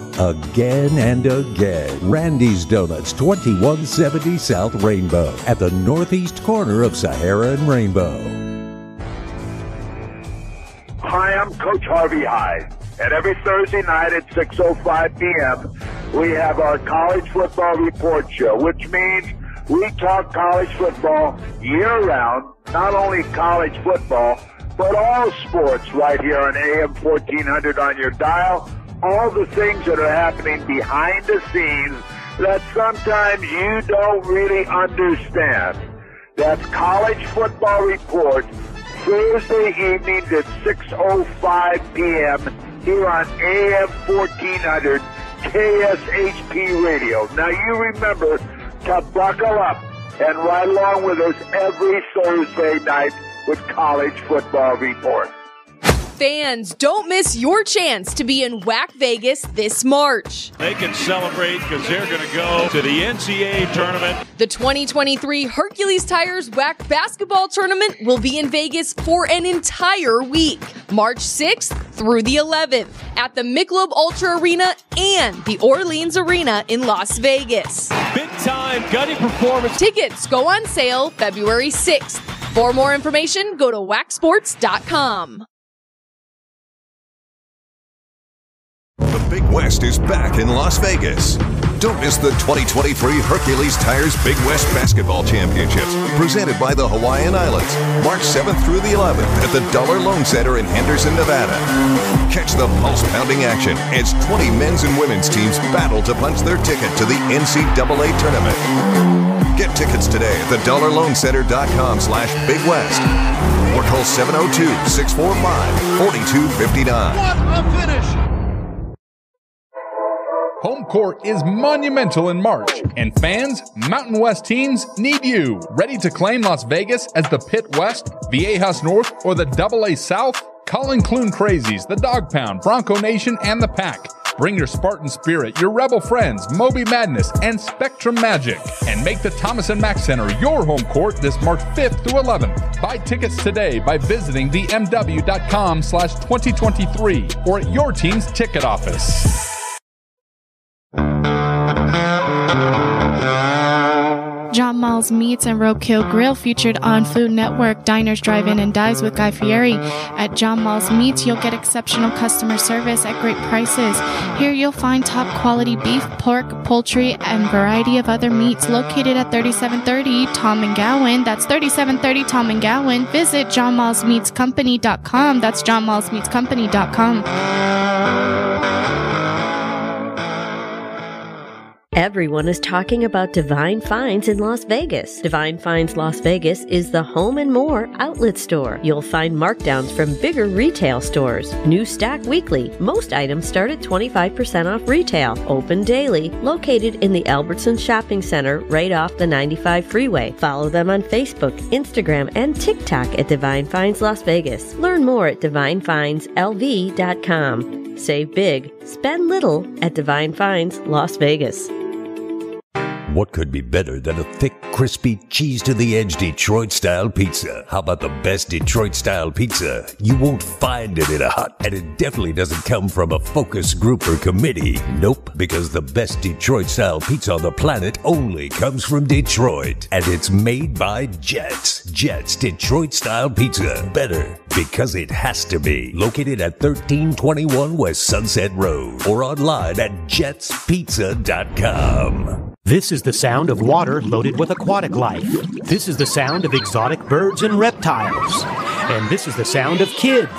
again and again. Randy's Donuts, 2170 South Rainbow, at the northeast corner of Sahara and Rainbow. Hi, I'm Coach Harvey Hyde, and every Thursday night at 6:05 p.m. we have our College Football Report Show, which means we talk college football year-round, not only college football, but all sports right here on AM 1400 on your dial. All the things that are happening behind the scenes that sometimes you don't really understand. That's College Football Report Thursday evening at 6:05 p.m. here on AM 1400 KSHP Radio. Now you remember to buckle up and ride along with us every Thursday night with College Football Report. Fans, don't miss your chance to be in WAC Vegas this March. They can celebrate because they're going to go to the NCAA tournament. The 2023 Hercules Tires WAC Basketball Tournament will be in Vegas for an entire week, March 6th through the 11th, at the Michelob Ultra Arena and the Orleans Arena in Las Vegas. Big time, gutty performance. Tickets go on sale February 6th. For more information, go to WACsports.com. The Big West is back in Las Vegas. Don't miss the 2023 Hercules Tires Big West Basketball Championships, presented by the Hawaiian Islands, March 7th through the 11th at the Dollar Loan Center in Henderson, Nevada. Catch the pulse-pounding action as 20 men's and women's teams battle to punch their ticket to the NCAA tournament. Get tickets today at thedollarloancenter.com/Big West or call 702-645-4259. What a finish! Home court is monumental in March, and fans, Mountain West teams need you. Ready to claim Las Vegas as the Pitt West, Viejas North, or the AA South? Call in Clune Crazies, the Dog Pound, Bronco Nation, and the Pack. Bring your Spartan spirit, your Rebel friends, Moby Madness, and Spectrum Magic. And make the Thomas & Mack Center your home court this March 5th through 11th. Buy tickets today by visiting themw.com/2023 or at your team's ticket office. John Mall's Meats and Roadkill Grill featured on Food Network. Diners, Drive-In, and Dives with Guy Fieri. At John Mall's Meats, you'll get exceptional customer service at great prices. Here you'll find top-quality beef, pork, poultry, and variety of other meats located at 3730 Tom and Gowan. That's 3730 Tom and Gowan. Visit johnmallsmeatscompany.com. That's johnmallsmeatscompany.com. Everyone is talking about Divine Finds in Las Vegas. Divine Finds Las Vegas is the home and more outlet store. You'll find markdowns from bigger retail stores. New stock weekly. Most items start at 25% off retail. Open daily. Located in the Albertson Shopping Center right off the 95 freeway. Follow them on Facebook, Instagram, and TikTok at Divine Finds Las Vegas. Learn more at divinefindslv.com. Save big, spend little at Divine Finds Las Vegas. What could be better than a thick, crispy, cheese-to-the-edge Detroit-style pizza? How about the best Detroit-style pizza? You won't find it in a hut, and it definitely doesn't come from a focus group or committee. Nope, because the best Detroit-style pizza on the planet only comes from Detroit, and it's made by Jets. Jets Detroit-style pizza. Better, because it has to be. Located at 1321 West Sunset Road, or online at jetspizza.com. This is the sound of water loaded with aquatic life. This is the sound of exotic birds and reptiles. And this is the sound of kids.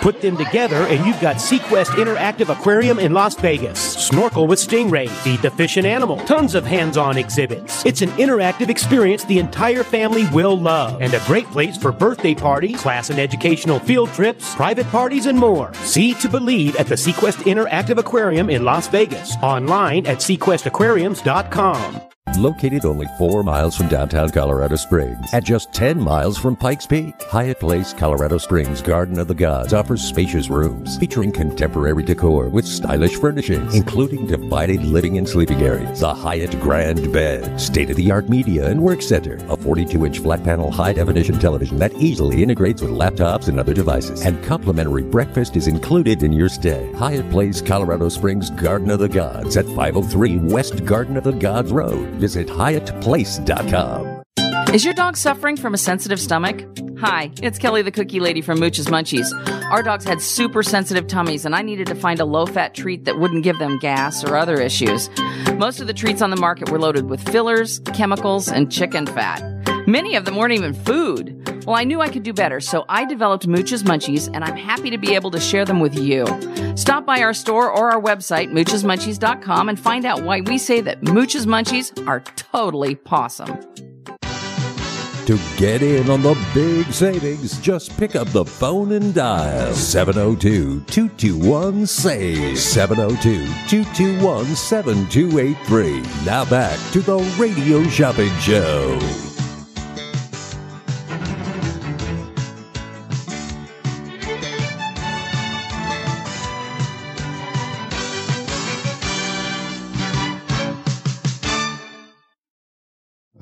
Put them together and you've got Sequest Interactive Aquarium in Las Vegas. Snorkel with stingray, feed the fish and animal, tons of hands-on exhibits. It's an interactive experience the entire family will love. And a great place for birthday parties, class and educational field trips, private parties, and more. See to believe at the Sequest Interactive Aquarium in Las Vegas. Online at sequestaquariums.com. Located only 4 miles from downtown Colorado Springs, at just 10 miles from Pikes Peak, Hyatt Place Colorado Springs Garden of the Gods offers spacious rooms featuring contemporary decor with stylish furnishings, including divided living and sleeping areas, the Hyatt Grand Bed, state-of-the-art media and work center, a 42-inch flat-panel high-definition television that easily integrates with laptops and other devices, and complimentary breakfast is included in your stay. Hyatt Place Colorado Springs Garden of the Gods at 503 West Garden of the Gods Road. Visit HyattPlace.com. Is your dog suffering from a sensitive stomach? Hi, it's Kelly the Cookie Lady from Mooch's Munchies. Our dogs had super sensitive tummies, and I needed to find a low-fat treat that wouldn't give them gas or other issues. Most of the treats on the market were loaded with fillers, chemicals, and chicken fat. Many of them weren't even food. Well, I knew I could do better, so I developed Mooch's Munchies, and I'm happy to be able to share them with you. Stop by our store or our website, moochsmunchies.com, and find out why we say that Mooch's Munchies are totally pawsome. To get in on the big savings, just pick up the phone and dial 702-221-SAVE, 702-221-7283. Now back to the Radio Shopping Show.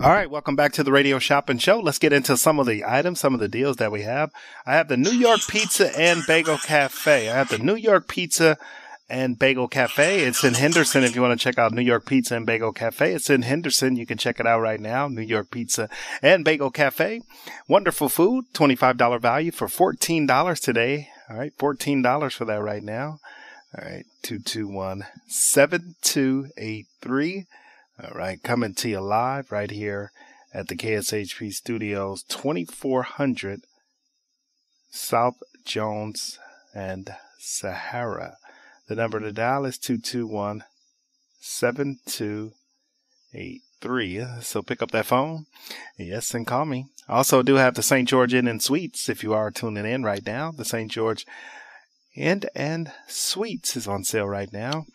All right, welcome back to the Radio Shopping Show. Let's get into some of the items, some of the deals that we have. I have the New York Pizza and Bagel Cafe. It's in Henderson. If you want to check out New York Pizza and Bagel Cafe, it's in Henderson. You can check it out right now, New York Pizza and Bagel Cafe. Wonderful food, $25 value for $14 today. All right, $14 for that right now. All right, 221-7283. All right, coming to you live right here at the KSHP Studios, 2400 South Jones and Sahara. The number to dial is 221-7283. So pick up that phone, yes, and call me. I also do have the St. George Inn and Suites if you are tuning in right now. The St. George Inn and Suites is on sale right now.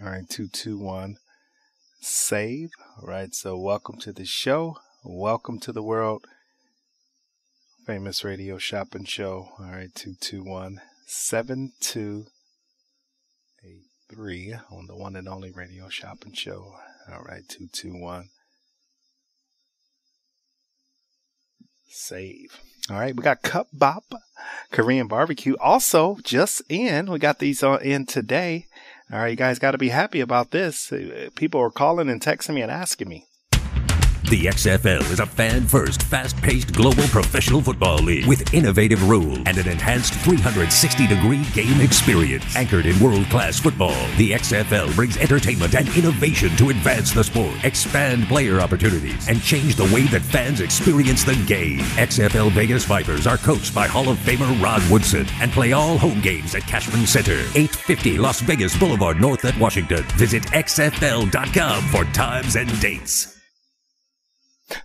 All right, 221-SAVE. All right, so welcome to the show. Welcome to the world famous Radio Shopping Show. All right, 221-7283 on the one and only Radio Shopping Show. All right, 221-SAVE. All right, we got Cup Bop Korean Barbecue. Also, just in, we got these in today. All right, you guys got to be happy about this. People are calling and texting me and asking me. The XFL is a fan-first, fast-paced global professional football league with innovative rules and an enhanced 360-degree game experience. Anchored in world-class football, the XFL brings entertainment and innovation to advance the sport, expand player opportunities, and change the way that fans experience the game. XFL Vegas Vipers are coached by Hall of Famer Rod Woodson and play all home games at Cashman Center, 850 Las Vegas Boulevard North at Washington. Visit xfl.com for times and dates.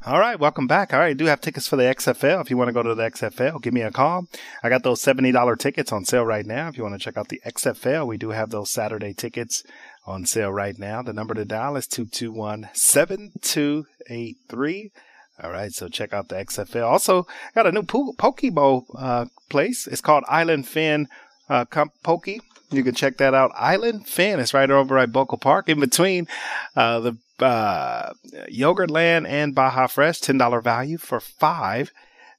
All right, welcome back. All right, I do have tickets for the XFL. If you want to go to the XFL, give me a call. I got those $70 tickets on sale right now. If you want to check out the XFL, we do have those Saturday tickets on sale right now. The number to dial is 221-7283. All right, so check out the XFL. Also, got a new Pokeball place. It's called Island Fin Poke. You can check that out. Island Fin is right over at Boca Park in between the Yogurtland and Baja Fresh, $10 value for $5.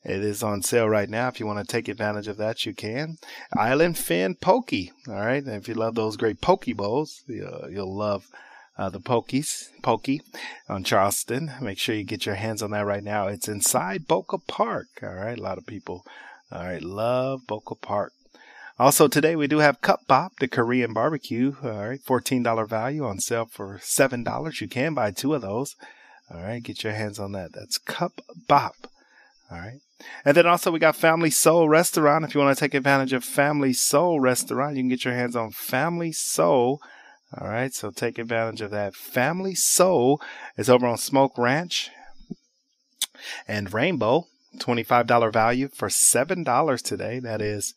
It is on sale right now. If you want to take advantage of that, you can. Island Fin Pokey. All right. And if you love those great poke bowls, you'll love the Pokies, Pokey on Charleston. Make sure you get your hands on that right now. It's inside Boca Park. All right. A lot of people, all right, love Boca Park. Also today we do have Cup Bop, the Korean barbecue. All right, $14 value on sale for $7. You can buy two of those. All right, get your hands on that. That's Cup Bop. All right, and then also we got Family Soul Restaurant. If you want to take advantage of Family Soul Restaurant, you can get your hands on Family Soul. All right, so take advantage of that. Family Soul is over on Smoke Ranch and Rainbow. $25 value for $7 today. That is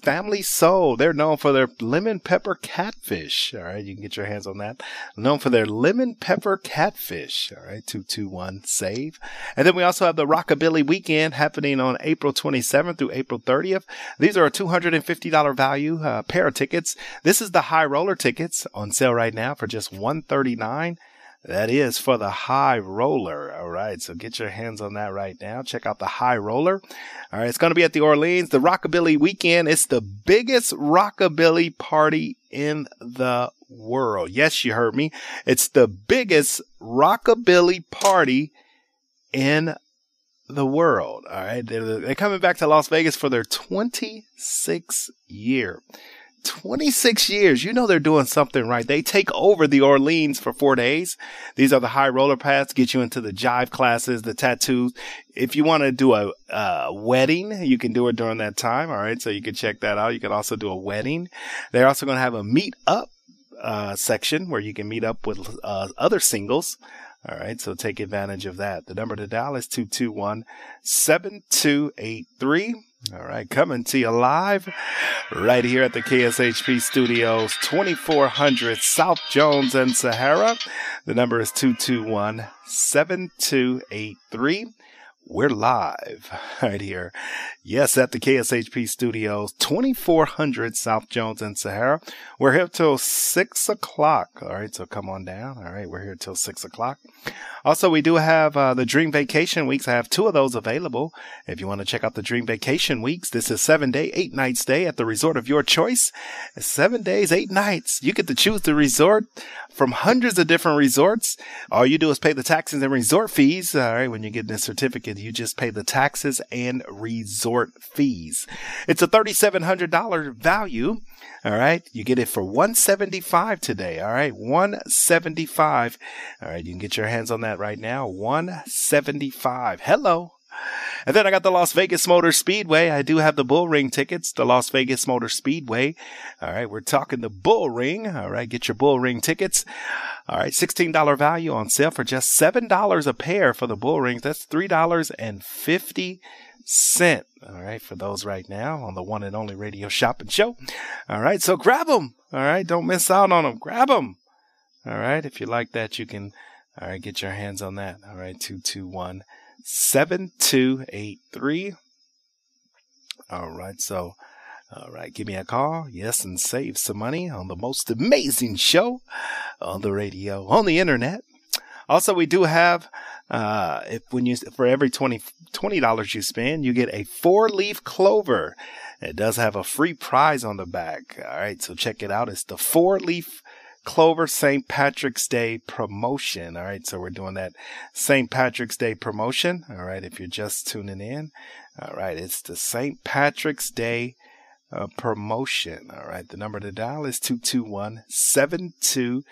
Family Soul. They're known for their lemon pepper catfish. All right, you can get your hands on that. Known for their lemon pepper catfish. All right, 221-SAVE. And then we also have the Rockabilly Weekend happening on April 27th through April 30th. These are a $250 value pair of tickets. This is the High Roller tickets on sale right now for just $139. That is for the High Roller. All right, so get your hands on that right now. Check out the High Roller. All right, it's going to be at the Orleans, the Rockabilly Weekend. It's the biggest rockabilly party in the world. Yes, you heard me. It's the biggest rockabilly party in the world. All right, they're coming back to Las Vegas for their 26th year. 26 years. You know they're doing something right. They take over the Orleans for 4 days. These are the High Roller paths. Get you into the jive classes, the tattoos. If you want to do a wedding, you can do it during that time. All right, so you can check that out. You can also do a wedding. They're also going to have a meet up section where you can meet up with other singles. All right, so take advantage of that. The number to dial is 221-7283. All right, coming to you live right here at the KSHP Studios, 2400 South Jones and Sahara. The number is 221-7283. We're live right here. Yes, at the KSHP Studios, 2400 South Jones and Sahara. We're here till 6 o'clock. All right, so come on down. All right, we're here till 6 o'clock. Also, we do have the Dream Vacation Weeks. I have 2 of those available. If you want to check out the Dream Vacation Weeks, this is 7-day, 8-night stay at the resort of your choice. 7 days, 8 nights. You get to choose the resort from hundreds of different resorts. All you do is pay the taxes and resort fees. All right, when you get this certificate, you just pay the taxes and resort fees. It's a $3,700 value. All right. You get it for $175 today. All right. $175. All right. You can get your hands on that right now. $175. Hello. And then I got the Las Vegas Motor Speedway. I do have the bull ring tickets, the Las Vegas Motor Speedway. All right, we're talking the bull ring. All right, get your bull ring tickets. All right, $16 value on sale for just $7 a pair for the bull rings. That's $3.50. All right, for those right now on the one and only radio shopping show. All right, so grab them. All right, don't miss out on them. Grab them. All right, if you like that, you can, all right, get your hands on that. All right, 221-7283. All right, so, all right, give me a call. Yes, and save some money on the most amazing show on the radio, on the internet. Also, we do have, for every $20 you spend, you get a 4-leaf clover. It does have a free prize on the back. All right, so check it out. It's the 4-leaf Clover St. Patrick's Day promotion. All right, so we're doing that St. Patrick's Day promotion. All right, if you're just tuning in, all right, it's the St. Patrick's Day promotion. All right, the number to dial is 221-7283.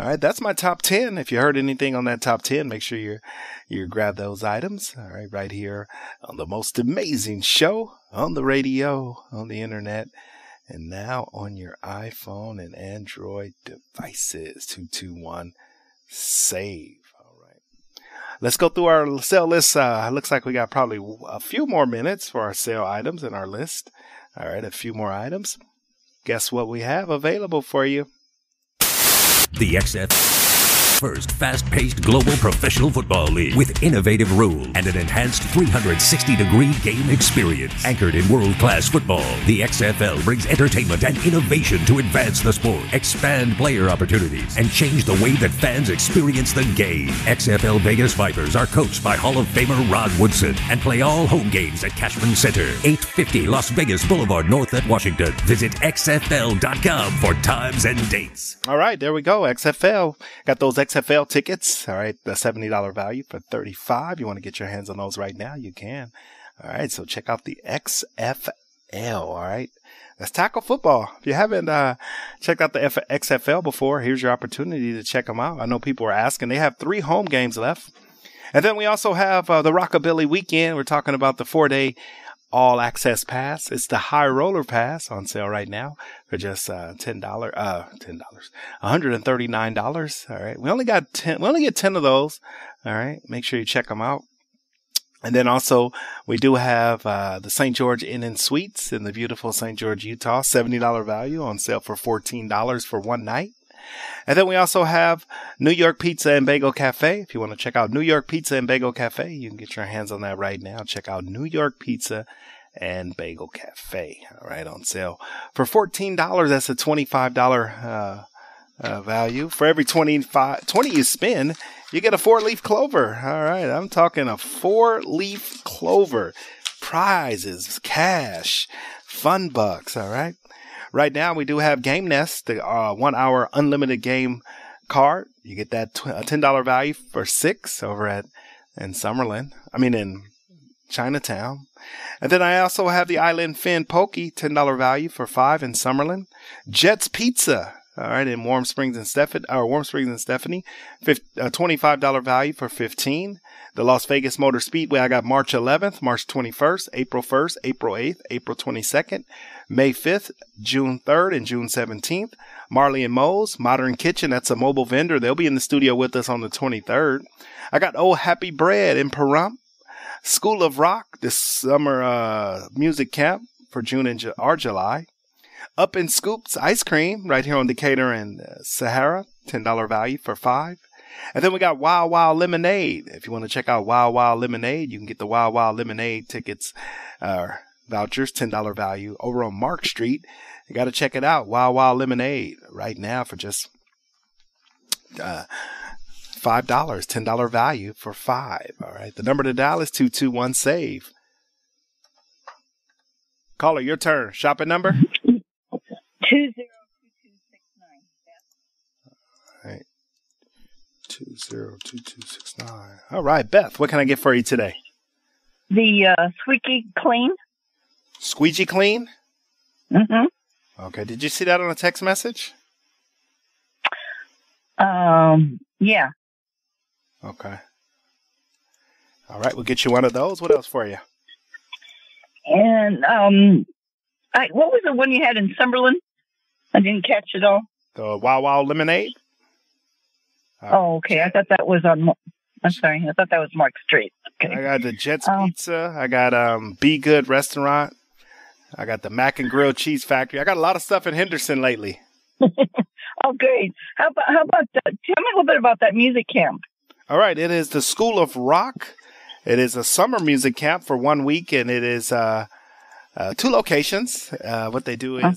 All right, that's my top 10. If you heard anything on that top 10, make sure you grab those items. All right, right here on the most amazing show on the radio, on the internet. And now on your iPhone and Android devices, 221-SAVE. All right. Let's go through our sale list. Looks like we got probably a few more minutes for our sale items in our list. All right, a few more items. Guess what we have available for you? The XFL, first fast-paced global professional football league with innovative rules and an enhanced 360-degree game experience. Anchored in world-class football, the XFL brings entertainment and innovation to advance the sport, expand player opportunities, and change the way that fans experience the game. XFL Vegas Vipers are coached by Hall of Famer Rod Woodson and play all home games at Cashman Center, 850 Las Vegas Boulevard North at Washington. Visit xfl.com for times and dates. All right, there we go, XFL. Got those XFL tickets, all right, the $70 value for $35. You want to get your hands on those right now? You can. All right, so check out the XFL, all right? That's tackle football. If you haven't checked out the XFL before, here's your opportunity to check them out. I know people are asking. They have 3 home games left. And then we also have the Rockabilly Weekend. We're talking about the 4-day all-access pass. It's the High Roller Pass on sale right now for just $139. All right, we only got 10. We only get 10 of those. All right, make sure you check them out. And then also we do have the St. George Inn and Suites in the beautiful St. George, Utah. $70 value on sale for $14 for one night. And then we also have New York Pizza and Bagel Cafe. If you want to check out New York Pizza and Bagel Cafe, you can get your hands on that right now. Check out New York Pizza and Bagel Cafe. All right, on sale for $14. That's a $25 value. For every 20 you spend, you get a 4-leaf clover. All right, I'm talking a 4-leaf clover. Prizes, cash, fun bucks. All right. Right now, we do have Game Nest, the 1-hour unlimited game card. You get that $10 value for 6 over in Chinatown. And then I also have the Island Fin Pokey, $10 value for 5 in Summerlin. Jets Pizza. All right, in Warm Springs and Stephanie, $25 value for $15. The Las Vegas Motor Speedway, I got March 11th, March 21st, April 1st, April 8th, April 22nd, May 5th, June 3rd, and June 17th. Marley and Moe's Modern Kitchen, that's a mobile vendor. They'll be in the studio with us on the 23rd. I got Oh Happy Bread in Pahrump. School of Rock, this summer music camp for June and July. Up in Scoops Ice Cream right here on Decatur and Sahara, $10 value for $5. And then we got Wow Wow Lemonade. If you want to check out Wow Wow Lemonade, you can get the Wow Wow Lemonade tickets vouchers, $10 value over on Mark Street. You got to check it out, Wow Wow Lemonade, right now for just $5, $10 value for $5. All right, the number to dial is 221-SAVE. Caller, your turn. Shopping number? 202269. All right. 202269. All right, Beth, what can I get for you today? The Squeaky Clean. Squeegee Clean? Mm-hmm. Okay. Did you see that on a text message? Yeah. Okay. All right, we'll get you one of those. What else for you? And what was the one you had in Cumberland? I didn't catch it all. The Wow Wow Lemonade? Oh, okay. I thought that was on... I'm sorry. I thought that was Mark Street. Okay. I got the Jets Pizza. I got Be Good Restaurant. I got the Mac and Grill Cheese Factory. I got a lot of stuff in Henderson lately. Oh, great. How about that? Tell me a little bit about that music camp. All right. It is the School of Rock. It is a summer music camp for 1 week, and it is two locations. What they do is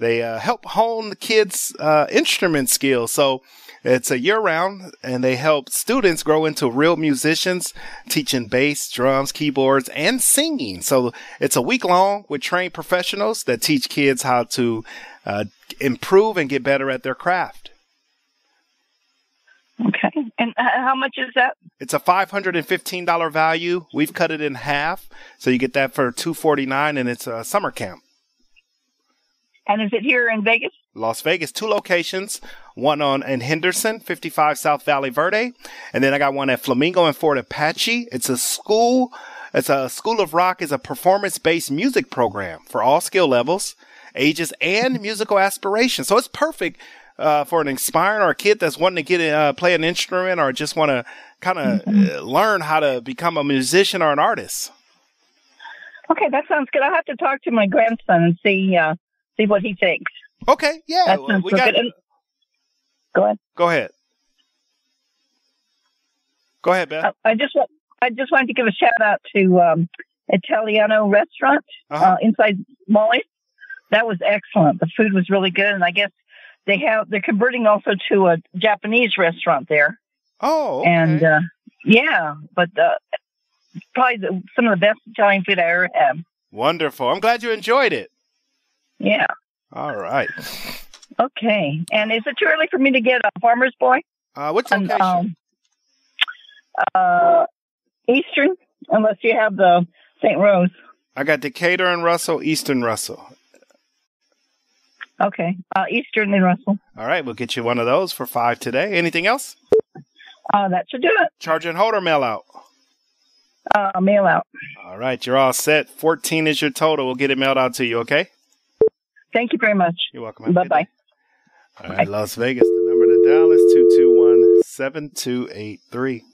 they help hone the kids' instrument skills. So it's a year-round, and they help students grow into real musicians, teaching bass, drums, keyboards, and singing. So it's a week-long with trained professionals that teach kids how to improve and get better at their craft. Okay. And how much is that? It's a $515 value. We've cut it in half, so you get that for $249, and it's a summer camp. And is it here in Vegas? Las Vegas, two locations, one in Henderson, 55 South Valley Verde, and then I got one at Flamingo and Fort Apache. School of Rock is a performance-based music program for all skill levels, ages, and musical aspirations. So it's perfect for an aspiring or a kid that's wanting to get play an instrument or just want to kind of learn how to become a musician or an artist. Okay, that sounds good. I'll have to talk to my grandson and see what he thinks. Okay, yeah, that sounds good. Go ahead, Beth. I just wanted to give a shout out to Italiano restaurant inside Molly. That was excellent. The food was really good, and I guess they're converting also to a Japanese restaurant there. Oh, okay. And yeah, but probably some of the best Italian food I ever had. Wonderful. I'm glad you enjoyed it. Yeah. All right. Okay. And is it too early for me to get a Farmer's Boy? What's the location? Eastern, unless you have the St. Rose. I got Decatur and Russell, Eastern Russell. Okay. Eastern and Russell. All right. We'll get you one of those for $5 today. Anything else? That should do it. Charge and hold or mail out? Mail out. All right. You're all set. 14 is your total. We'll get it mailed out to you, okay? Thank you very much. You're welcome. Bye-bye. All right. Bye. Las Vegas. The number to dial is 221-7283.